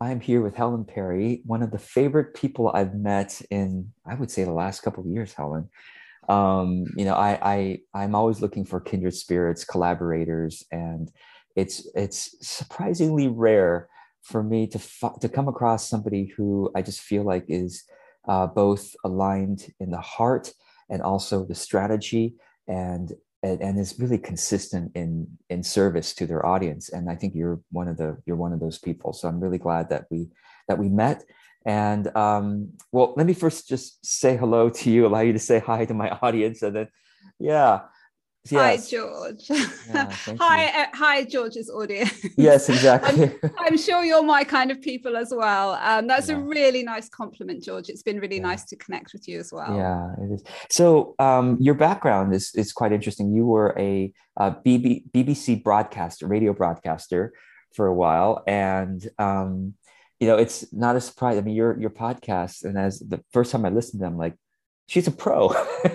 I'm here with Helen Perry, one of the favorite people I've met in, I would say, the last couple of years, Helen. You know, I'm always looking for kindred spirits, collaborators, and it's surprisingly rare for me to come across somebody who I just feel like is both aligned in the heart and also the strategy, and is really consistent in service to their audience. And I think you're one of those people. So I'm really glad that we met. And well, let me first just say hello to you, allow you to say hi to my audience, and then, yeah. Yes. Hi, George. Yeah, hi, George's audience. Yes, exactly. I'm sure you're my kind of people as well. That's a really nice compliment, George. It's been really nice to connect with you as well. Yeah, it is. So your background is quite interesting. You were a BBC broadcaster, radio broadcaster for a while. And, you know, it's not a surprise. I mean, your podcast, and as the first time I listened to them, like, she's a pro,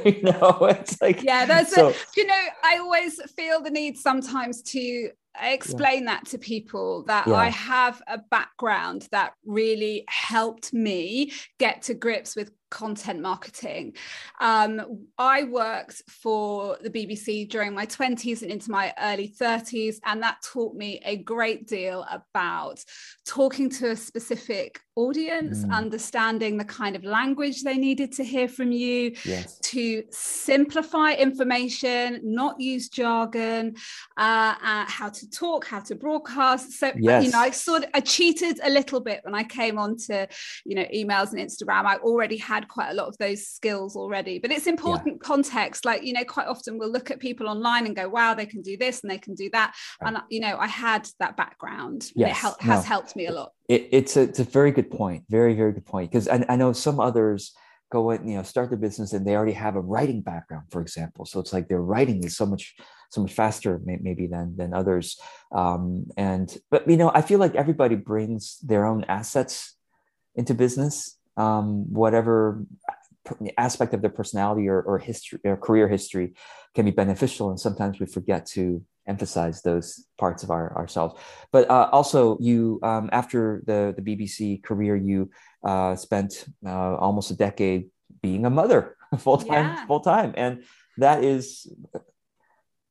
you know, it's like, yeah, that's so, you know, I always feel the need sometimes to explain that to people that I have a background that really helped me get to grips with content marketing. I worked for the BBC during my 20s and into my early 30s, and that taught me a great deal about talking to a specific audience, understanding the kind of language they needed to hear from you, to simplify information, not use jargon, how to talk, how to broadcast. So, you know, I cheated a little bit when I came on to, you know, emails and Instagram. I already had quite a lot of those skills already, but it's important context. Like, you know, quite often we'll look at people online and go, wow, they can do this and they can do that, and, you know, I had that background. It has helped me a lot. It's a very good point, very good point, because I know some others go and, you know, start the business and they already have a writing background, for example, so it's like their writing is so much faster maybe than others, but you know, I feel like everybody brings their own assets into business, whatever aspect of their personality or history or career history can be beneficial. And sometimes we forget to emphasize those parts of ourselves. But also you, after the BBC career, you spent almost a decade being a mother full time. And that is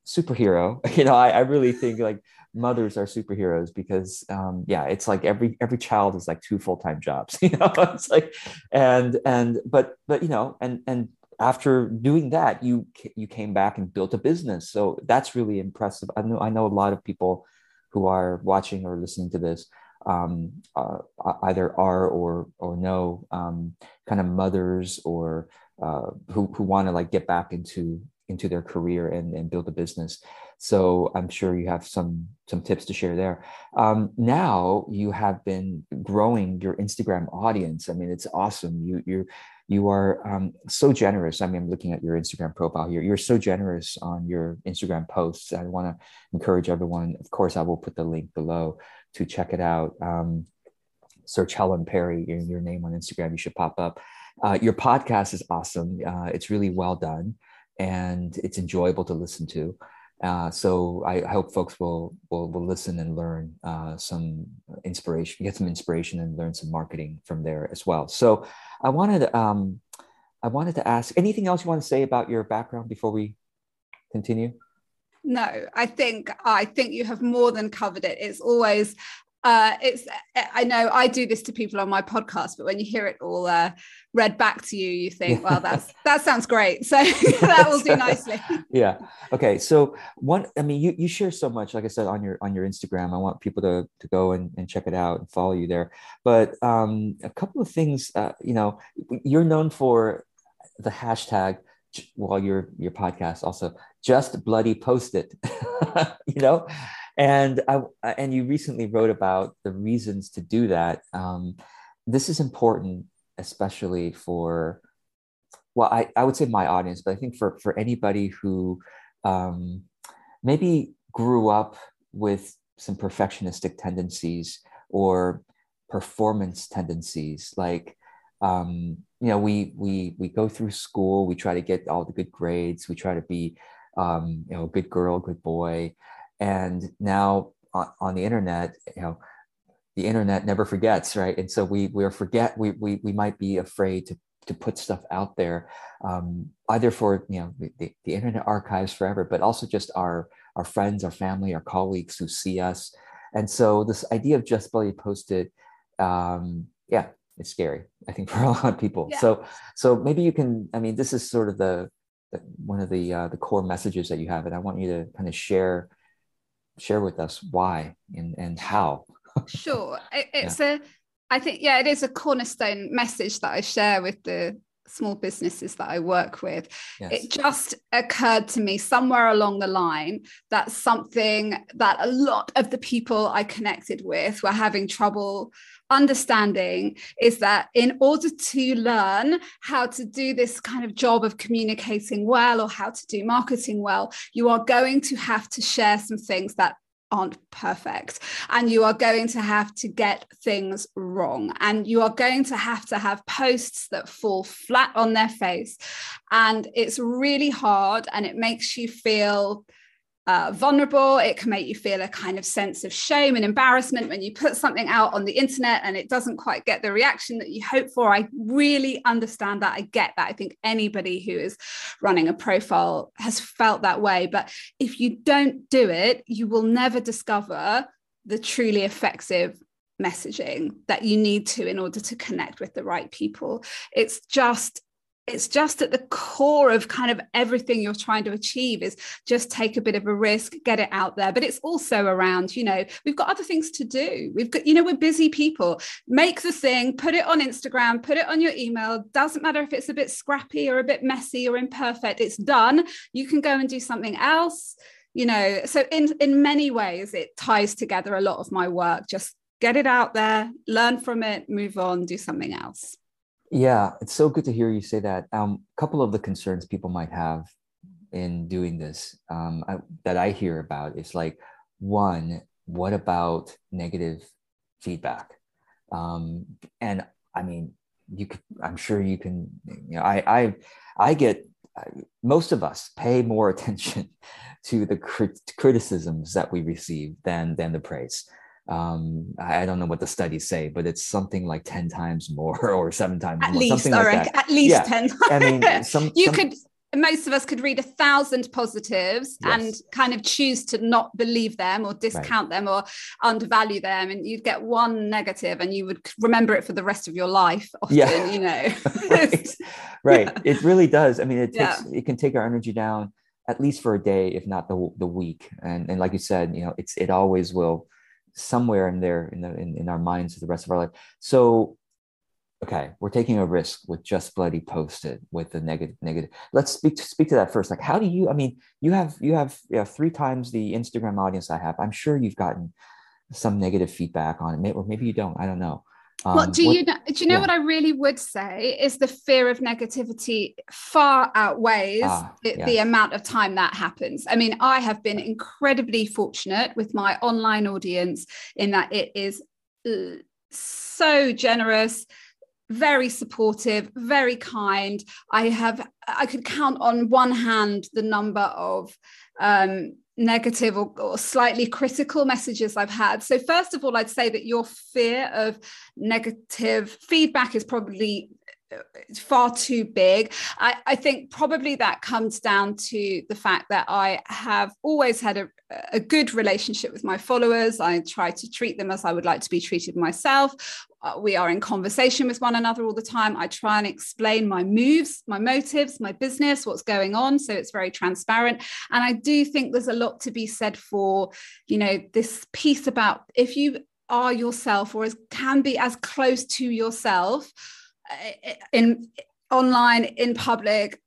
superhero. You know, I really think like mothers are superheroes because it's like every child is like two full-time jobs, you know. It's like but you know, and after doing that, you came back and built a business. So that's really impressive. I know a lot of people who are watching or listening to this either are or know kind of mothers or who want to like get back into their career and build a business. So I'm sure you have some tips to share there. Now you have been growing your Instagram audience. I mean, it's awesome. You are so generous. I mean, I'm looking at your Instagram profile here. You're so generous on your Instagram posts. I want to encourage everyone. Of course, I will put the link below to check it out. Search Helen Perry, your name on Instagram, you should pop up. Your podcast is awesome. It's really well done, and it's enjoyable to listen to. So I hope folks will listen and learn some inspiration, get some inspiration and learn some marketing from there as well. So I wanted to ask, anything else you want to say about your background before we continue? No, I think you have more than covered it. It's always, I know I do this to people on my podcast, but when you hear it all read back to you, you think, well, that sounds great. So that will do nicely. Yeah. Okay. So you share so much, like I said, on your Instagram. I want people to go and check it out and follow you there. But a couple of things, you know, you're known for the hashtag, well, your podcast also, just bloody post it, you know? And you recently wrote about the reasons to do that. This is important, especially for, well, I would say my audience, but I think for anybody who maybe grew up with some perfectionistic tendencies or performance tendencies. Like, you know, we go through school, we try to get all the good grades, we try to be, you know, a good girl, good boy. And now on the internet, you know, the internet never forgets, right? And so we might be afraid to put stuff out there, either for the internet archives forever, but also just our friends, our family, our colleagues who see us. And so this idea of just barely posted, yeah, it's scary, I think, for a lot of people. Yeah. So maybe you can, I mean, this is sort of one of the core messages that you have, and I want you to kind of share with us why and how. Sure. I think it is a cornerstone message that I share with the small businesses that I work with. Yes. It just occurred to me somewhere along the line that something that a lot of the people I connected with were having trouble understanding is that in order to learn how to do this kind of job of communicating well or how to do marketing well, you are going to have to share some things that aren't perfect, and you are going to have to get things wrong, and you are going to have posts that fall flat on their face, and it's really hard, and it makes you feel vulnerable. It can make you feel a kind of sense of shame and embarrassment when you put something out on the internet and it doesn't quite get the reaction that you hope for. I really understand that. I get that. I think anybody who is running a profile has felt that way. But if you don't do it, you will never discover the truly effective messaging that you need to in order to connect with the right people. It's just at the core of kind of everything you're trying to achieve is just take a bit of a risk, get it out there. But it's also around, we've got other things to do. We've got, we're busy people. Make the thing, put it on Instagram, put it on your email. Doesn't matter if it's a bit scrappy or a bit messy or imperfect, it's done. You can go and do something else, So in many ways, it ties together a lot of my work. Just get it out there, learn from it, move on, do something else. Yeah, it's so good to hear you say that. A couple of the concerns people might have in doing this that I hear about is like, one, what about negative feedback? And I mean, I'm sure you can, I get, most of us pay more attention to the criticisms that we receive than the praise. I don't know what the studies say, but it's something like 10 times more or 7 times more. At least 10 times. I mean, most of us could read 1,000 positives, yes, and kind of choose to not believe them or discount them or undervalue them. And you'd get one negative and you would remember it for the rest of your life often, Right. Right. Yeah. It really does. I mean, it can take our energy down at least for a day, if not the week. And like you said, it always will, somewhere in there in our minds for the rest of our life. So, okay, we're taking a risk with just bloody posted with the negative. Let's speak to that first. Like, how do you, I mean, you have 3 times the Instagram audience I have. I'm sure you've gotten some negative feedback on it, or maybe you don't, I don't know. What I really would say is the fear of negativity far outweighs the amount of time that happens. I mean, I have been incredibly fortunate with my online audience in that it is so generous, very supportive, very kind. I could count on one hand the number of negative or slightly critical messages I've had. So first of all, I'd say that your fear of negative feedback is probably far too big. I think probably that comes down to the fact that I have always had a good relationship with my followers. I try to treat them as I would like to be treated myself. We are in conversation with one another all the time. I try and explain my moves, my motives, my business, what's going on. So it's very transparent. And I do think there's a lot to be said for, this piece about if you are yourself or can be as close to yourself in online, in public,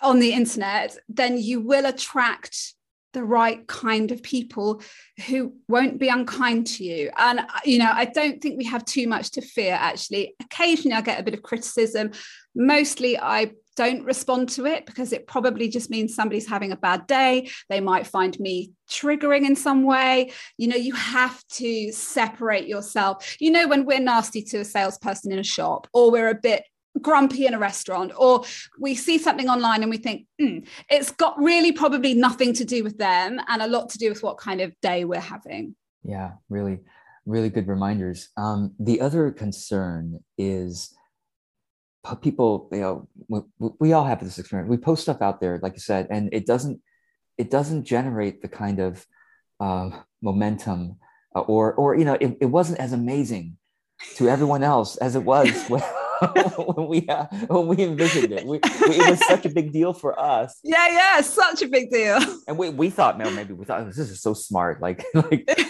on the internet, then you will attract the right kind of people who won't be unkind to you. And, I don't think we have too much to fear, actually. Occasionally I get a bit of criticism. Mostly I don't respond to it because it probably just means somebody's having a bad day. They might find me triggering in some way. You have to separate yourself. When we're nasty to a salesperson in a shop, or we're a bit grumpy in a restaurant, or we see something online and we think it's got really probably nothing to do with them and a lot to do with what kind of day we're having. Yeah, really. Really good reminders. The other concern is people, you know, we all have this experience. We post stuff out there, like you said, and it doesn't generate the kind of momentum or, you know, it wasn't as amazing to everyone else as it was when we envisioned it. It was such a big deal for us. Yeah, such a big deal. And we thought, no, maybe we thought, this is so smart. Like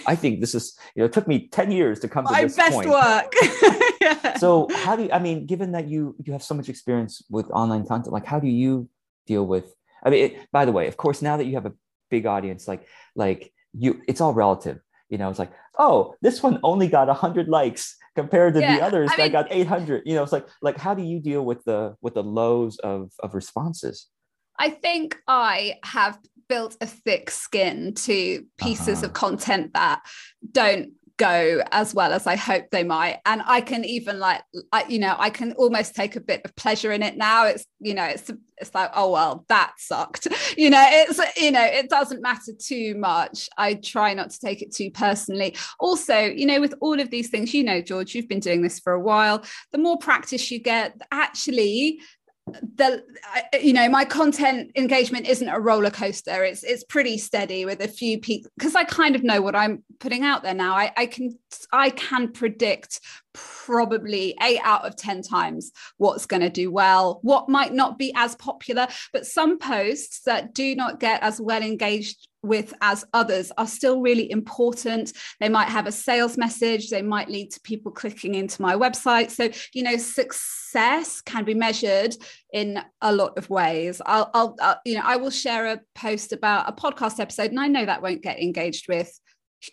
I think this is, you know, it took me 10 years to come to this point. My best work. Yeah. So how do you, I mean, given that you have so much experience with online content, like how do you deal with, I mean, by the way, of course, now that you have a big audience, like you, it's all relative. You know, it's like, oh, this one only got 100 likes compared to the others that got 800. You know, it's like, how do you deal with the lows of responses? I think I have built a thick skin to pieces of content that don't go as well as I hoped they might. And I can even I can almost take a bit of pleasure in it now. It's, you know, it's like, oh, well, that sucked. You know, it's, you know, it doesn't matter too much. I try not to take it too personally. Also, you know, with all of these things, you know, George, you've been doing this for a while. The more practice you get, actually, you know, my content engagement isn't a roller coaster. It's pretty steady with a few peaks because I kind of know what I'm putting out there now. I can predict probably 8 out of 10 times what's going to do well, what might not be as popular, but some posts that do not get as well engaged with as others are still really important. They might have a sales message, they might lead to people clicking into my website. So, you know, success can be measured in a lot of ways. I'll you know, I will share a post about a podcast episode and I know that won't get engaged with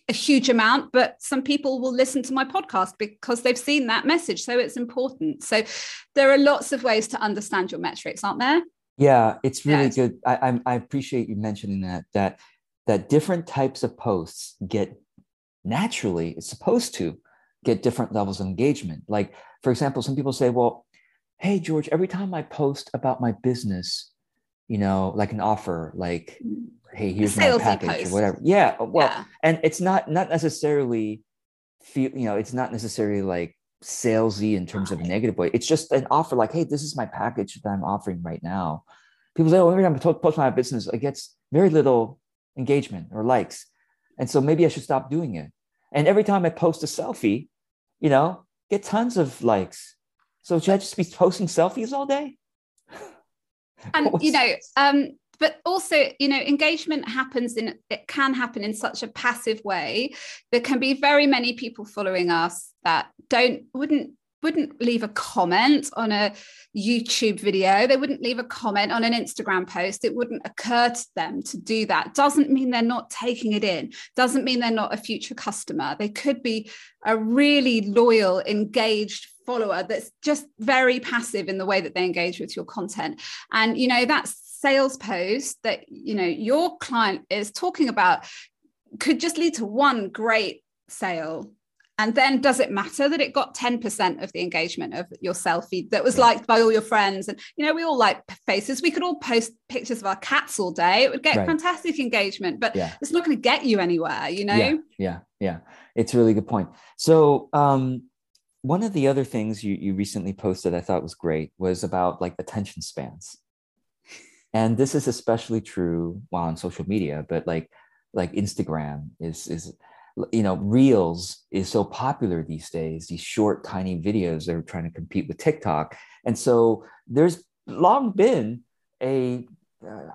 a huge amount, but some people will listen to my podcast because they've seen that message. So it's important. So there are lots of ways to understand your metrics, aren't there? Yeah, it's really good. I appreciate you mentioning that different types of posts get naturally, it's supposed to get different levels of engagement. Like, for example, some people say, well, hey, George, every time I post about my business, you know, like an offer, like, hey, here's my package post. Or whatever. Yeah. Well, and it's not necessarily, you know, it's not necessarily like salesy in terms of a negative way. It's just an offer like, hey, this is my package that I'm offering right now. People say, oh, every time I post my business, it gets very little engagement or likes. And so maybe I should stop doing it. And every time I post a selfie, you know, get tons of likes. So should I just be posting selfies all day? And, you know, but also, you know, engagement happens it can happen in such a passive way. There can be very many people following us that wouldn't leave a comment on a YouTube video. They wouldn't leave a comment on an Instagram post. It wouldn't occur to them to do that. Doesn't mean they're not taking it in. Doesn't mean they're not a future customer. They could be a really loyal, engaged follower that's just very passive in the way that they engage with your content. And, you know, that's sales post that, you know, your client is talking about could just lead to one great sale. And then does it matter that it got 10% of the engagement of your selfie that was liked by all your friends? And, you know, we all like faces. We could all post pictures of our cats all day. It would get fantastic engagement, but it's not going to get you anywhere, you know? Yeah. It's a really good point. So, one of the other things you recently posted I thought was great was about like attention spans. And this is especially true while on social media, but like Instagram is, you know, Reels is so popular these days, these short, tiny videos that are trying to compete with TikTok. And so there's long been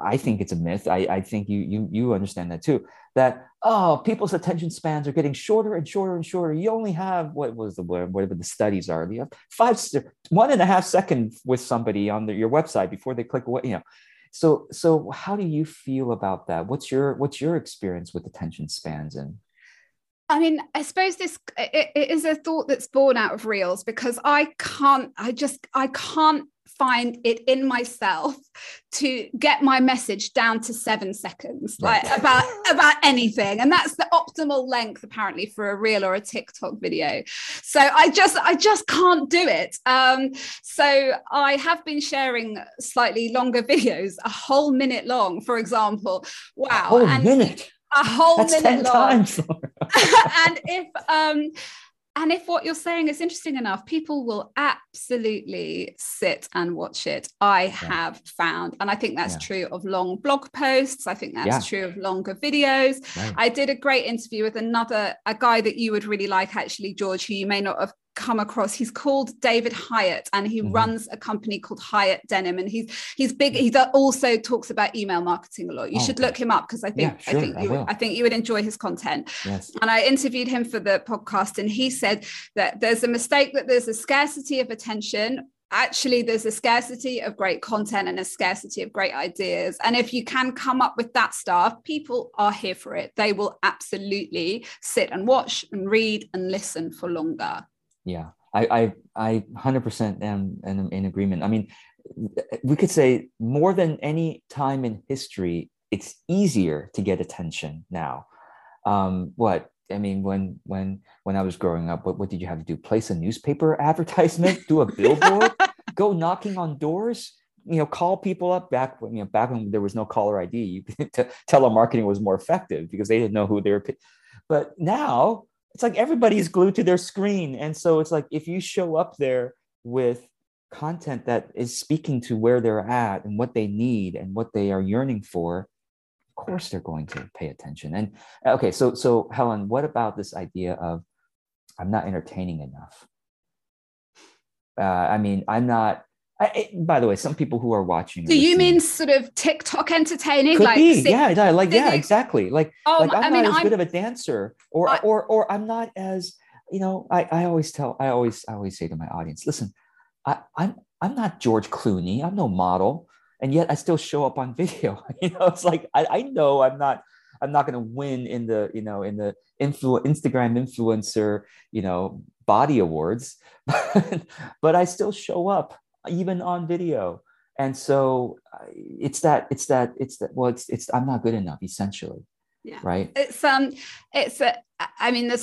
I think it's a myth. I think you understand that too, that, oh, people's attention spans are getting shorter and shorter and shorter. You only have, whatever the studies are, you have 1.5 seconds with somebody on your website before they click away, you know. So how do you feel about that? What's your experience with attention spans? And I mean, I suppose it is a thought that's born out of Reels because I can't find it in myself to get my message down to 7 seconds, like about anything. And that's the optimal length apparently for a reel or a TikTok video. So I just can't do it. So I have been sharing slightly longer videos, a whole minute long, for example. Wow. A whole minute. a whole minute long. And if what you're saying is interesting enough, people will absolutely sit and watch it. I have found, and I think that's true of long blog posts. I think that's true of longer videos. Right. I did a great interview with a guy that you would really like, actually, George, who you may not have come across. He's called David Hyatt, and he runs a company called Hyatt Denim, and he's big. He also talks about email marketing a lot. You should look him up, because I think you would enjoy his content. Yes. And I interviewed him for the podcast, and he said that there's a mistake, that there's a scarcity of attention. Actually, there's a scarcity of great content and a scarcity of great ideas. And if you can come up with that stuff, people are here for it. They will absolutely sit and watch and read and listen for longer. Yeah, I 100% am in agreement. I mean, we could say more than any time in history, it's easier to get attention now. When I was growing up, what did you have to do? Place a newspaper advertisement, do a billboard, go knocking on doors, call people up. Back when there was no caller ID, telemarketing was more effective because they didn't know who they were. But now, it's like everybody's glued to their screen. And so it's like, if you show up there with content that is speaking to where they're at and what they need and what they are yearning for, of course they're going to pay attention. And okay, so Helen, what about this idea of I'm not entertaining enough? By the way, some people who are watching. Do you mean sort of TikTok entertaining? Could be, yeah, like yeah, exactly. Like, I'm not as good of a dancer, or I'm not as I always say to my audience, listen, I'm not George Clooney, I'm no model, and yet I still show up on video. It's like I know I'm not going to win in the Instagram influencer body awards, but I still show up. Even on video. And so it's I'm not good enough, essentially. Yeah. Right. There's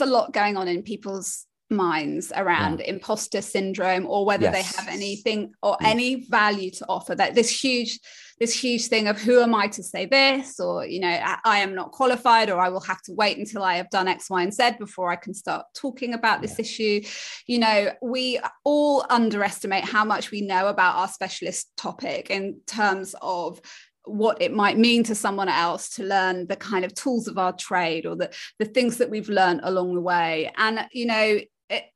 a lot going on in people's minds around imposter syndrome, or whether they have anything or any value to offer, that this huge thing of who am I to say this, or I am not qualified, or I will have to wait until I have done X, Y, and Z before I can start talking about this issue. We all underestimate how much we know about our specialist topic in terms of what it might mean to someone else to learn the kind of tools of our trade, or the things that we've learned along the way. And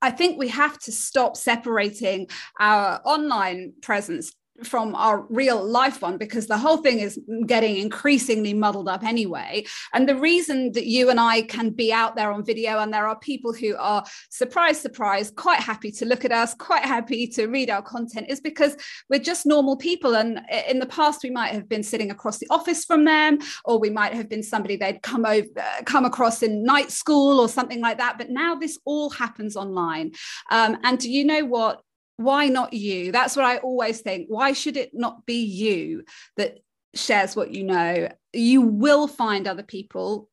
I think we have to stop separating our online presence from our real life one, because the whole thing is getting increasingly muddled up anyway. And the reason that you and I can be out there on video, and there are people who are, surprise, surprise, quite happy to look at us, quite happy to read our content, is because we're just normal people. And in the past, we might have been sitting across the office from them, or we might have been somebody they'd come across in night school or something like that. But now this all happens online. And do you know what? Why not you? That's what I always think. Why should it not be you that shares what you know? You will find other people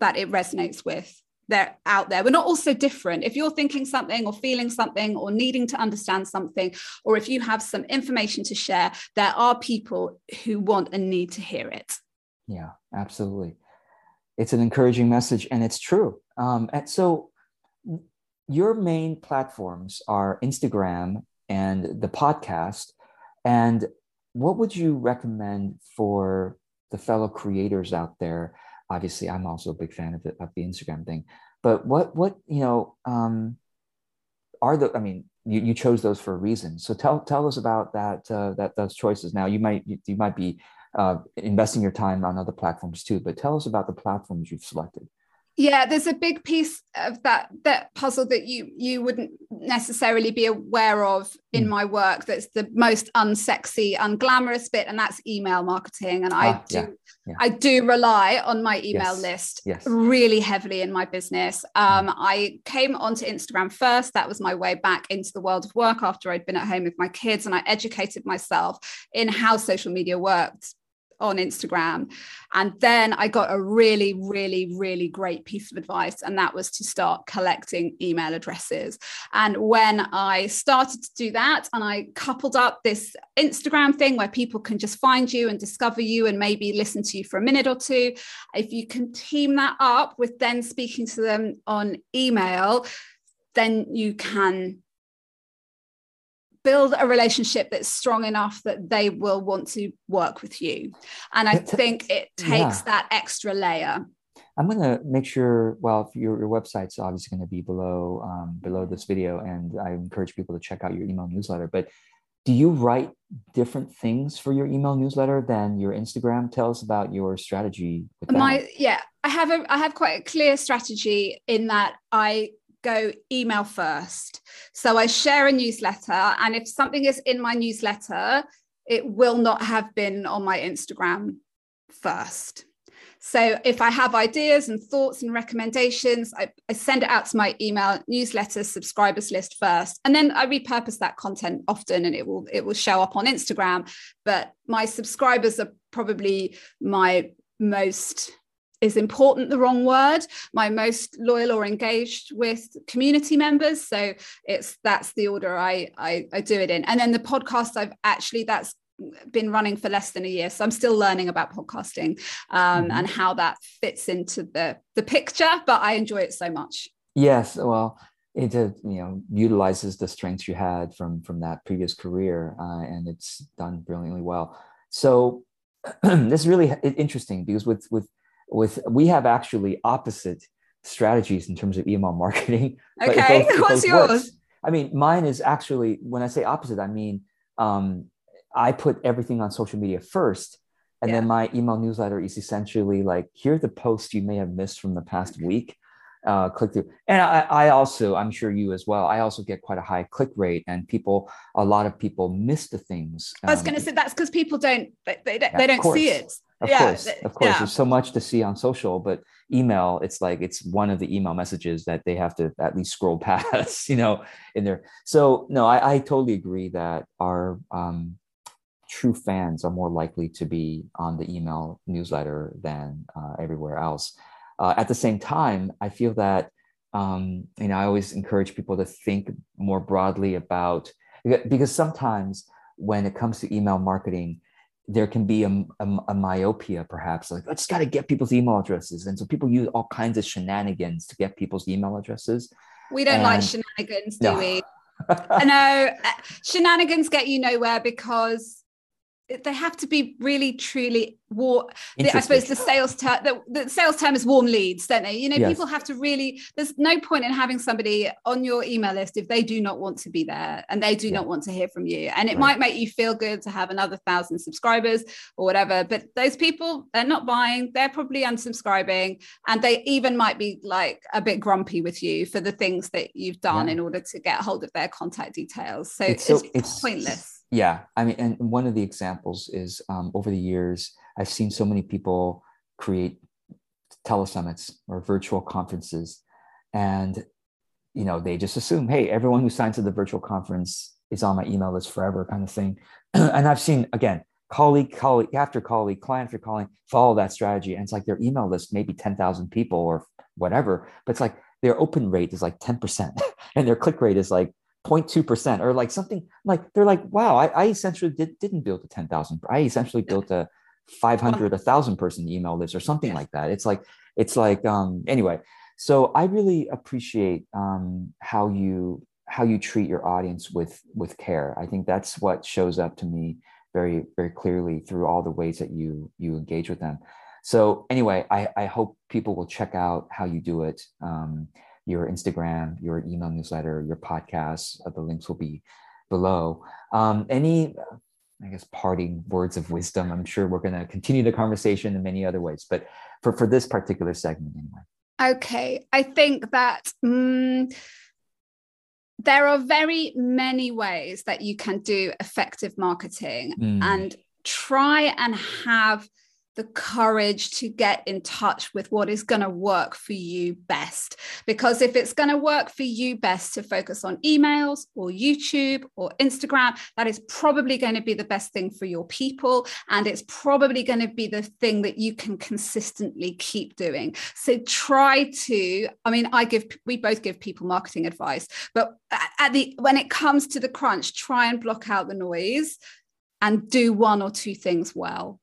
that it resonates with. They're out there. We're not all so different. If you're thinking something or feeling something or needing to understand something, or if you have some information to share, there are people who want and need to hear it. Yeah, absolutely. It's an encouraging message, and it's true. And so your main platforms are Instagram and the podcast. And what would you recommend for the fellow creators out there? Obviously, I'm also a big fan of the Instagram thing. But you chose those for a reason. So tell us about those choices. Now you might be investing your time on other platforms too, but tell us about the platforms you've selected. Yeah, there's a big piece of that puzzle that you wouldn't necessarily be aware of in my work. That's the most unsexy, unglamorous bit, and that's email marketing. And I do rely on my email list really heavily in my business. I came onto Instagram first. That was my way back into the world of work after I'd been at home with my kids, and I educated myself in how social media worked on Instagram. And then I got a really, really, really great piece of advice, and that was to start collecting email addresses. And when I started to do that, and I coupled up this Instagram thing where people can just find you and discover you and maybe listen to you for a minute or two, if you can team that up with then speaking to them on email, then you can build a relationship that's strong enough that they will want to work with you. And I think it takes that extra layer. I'm going to make sure, well, your website's obviously going to be below, below this video, and I encourage people to check out your email newsletter. But do you write different things for your email newsletter than your Instagram? Tell us about your strategy with that. I have quite a clear strategy in that I go email first. So I share a newsletter, and if something is in my newsletter, it will not have been on my Instagram first. So if I have ideas and thoughts and recommendations, I send it out to my email newsletter subscribers list first, and then I repurpose that content often, and it will show up on Instagram. But my subscribers are probably my most is important, the wrong word, my most loyal or engaged with community members. So that's the order I do it in. And then the podcast, that's been running for less than a year. So I'm still learning about podcasting and how that fits into the picture, but I enjoy it so much. Yes. Well, it utilizes the strengths you had from that previous career, and it's done brilliantly well. So this is really interesting, because we have actually opposite strategies in terms of email marketing. Okay, what's yours? Works. I mean, mine is actually, when I say opposite, I mean, I put everything on social media first, and then my email newsletter is essentially like, here are the posts you may have missed from the past week, click through. And I also, I'm sure you as well, I also get quite a high click rate, and a lot of people miss the things. I was going to say, that's because people don't see it. Of course, there's so much to see on social, but email, it's like, it's one of the email messages that they have to at least scroll past, in there. So no, I totally agree that our true fans are more likely to be on the email newsletter than everywhere else. At the same time, I feel that, I always encourage people to think more broadly about, because sometimes when it comes to email marketing, there can be a myopia, perhaps, like, I just got to get people's email addresses. And so people use all kinds of shenanigans to get people's email addresses. We don't like shenanigans, do we? I know shenanigans get you nowhere, because they have to be really, truly warm. I suppose the sales term is warm leads, don't they? People have to really, there's no point in having somebody on your email list if they do not want to be there and they do not want to hear from you. And it might make you feel good to have another 1,000 subscribers or whatever, but those people, they're not buying, they're probably unsubscribing, and they even might be like a bit grumpy with you for the things that you've done in order to get hold of their contact details. So it's pointless. Yeah. I mean, and one of the examples is over the years, I've seen so many people create telesummits or virtual conferences. And, they just assume, hey, everyone who signs to the virtual conference is on my email list forever, kind of thing. And I've seen, again, colleague after colleague, client after client, follow that strategy. And it's like their email list, maybe 10,000 people or whatever, but it's like their open rate is like 10% and their click rate is like 0.2% or like something. Like they're like, wow, I essentially didn't build a 10,000. I essentially built a 500, 1,000 person email list or something like that. It's like anyway. So I really appreciate how you treat your audience with care. I think that's what shows up to me very, very clearly through all the ways that you engage with them. So anyway, I hope people will check out how you do it. Your Instagram, your email newsletter, your podcast, the links will be below. Any, I guess, parting words of wisdom? I'm sure we're going to continue the conversation in many other ways, but for this particular segment anyway. Okay. I think that there are very many ways that you can do effective marketing, and try and have the courage to get in touch with what is going to work for you best. Because if it's going to work for you best to focus on emails or YouTube or Instagram, that is probably going to be the best thing for your people. And it's probably going to be the thing that you can consistently keep doing. So try to, we both give people marketing advice, but when it comes to the crunch, try and block out the noise and do one or two things well.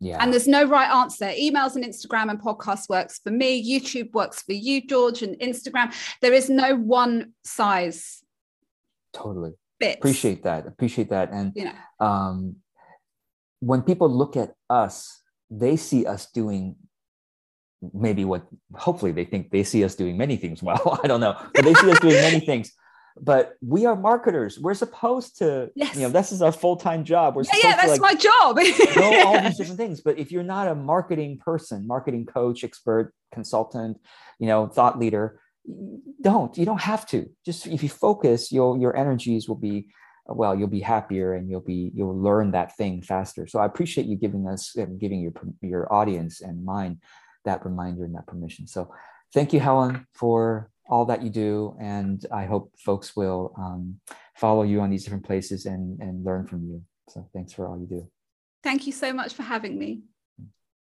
Yeah. And there's no right answer. Emails and Instagram and podcasts works for me. YouTube works for you, George, and Instagram. There is no one size. Totally. Bits. Appreciate that. And when people look at us, they see us doing hopefully they think they see us doing many things well. I don't know. But they see us doing many things. But we are marketers. We're supposed to, this is our full-time job. We're supposed to, my job. Know all these different things. But if you're not a marketing person, marketing coach, expert, consultant, thought leader, you don't have to. Just if you focus, your energies will be, you'll be happier and you'll learn that thing faster. So I appreciate you giving us and giving your audience and mine that reminder and that permission. So thank you, Helen, for all that you do, and I hope folks will follow you on these different places and learn from you. So thanks for all you do. Thank you so much for having me.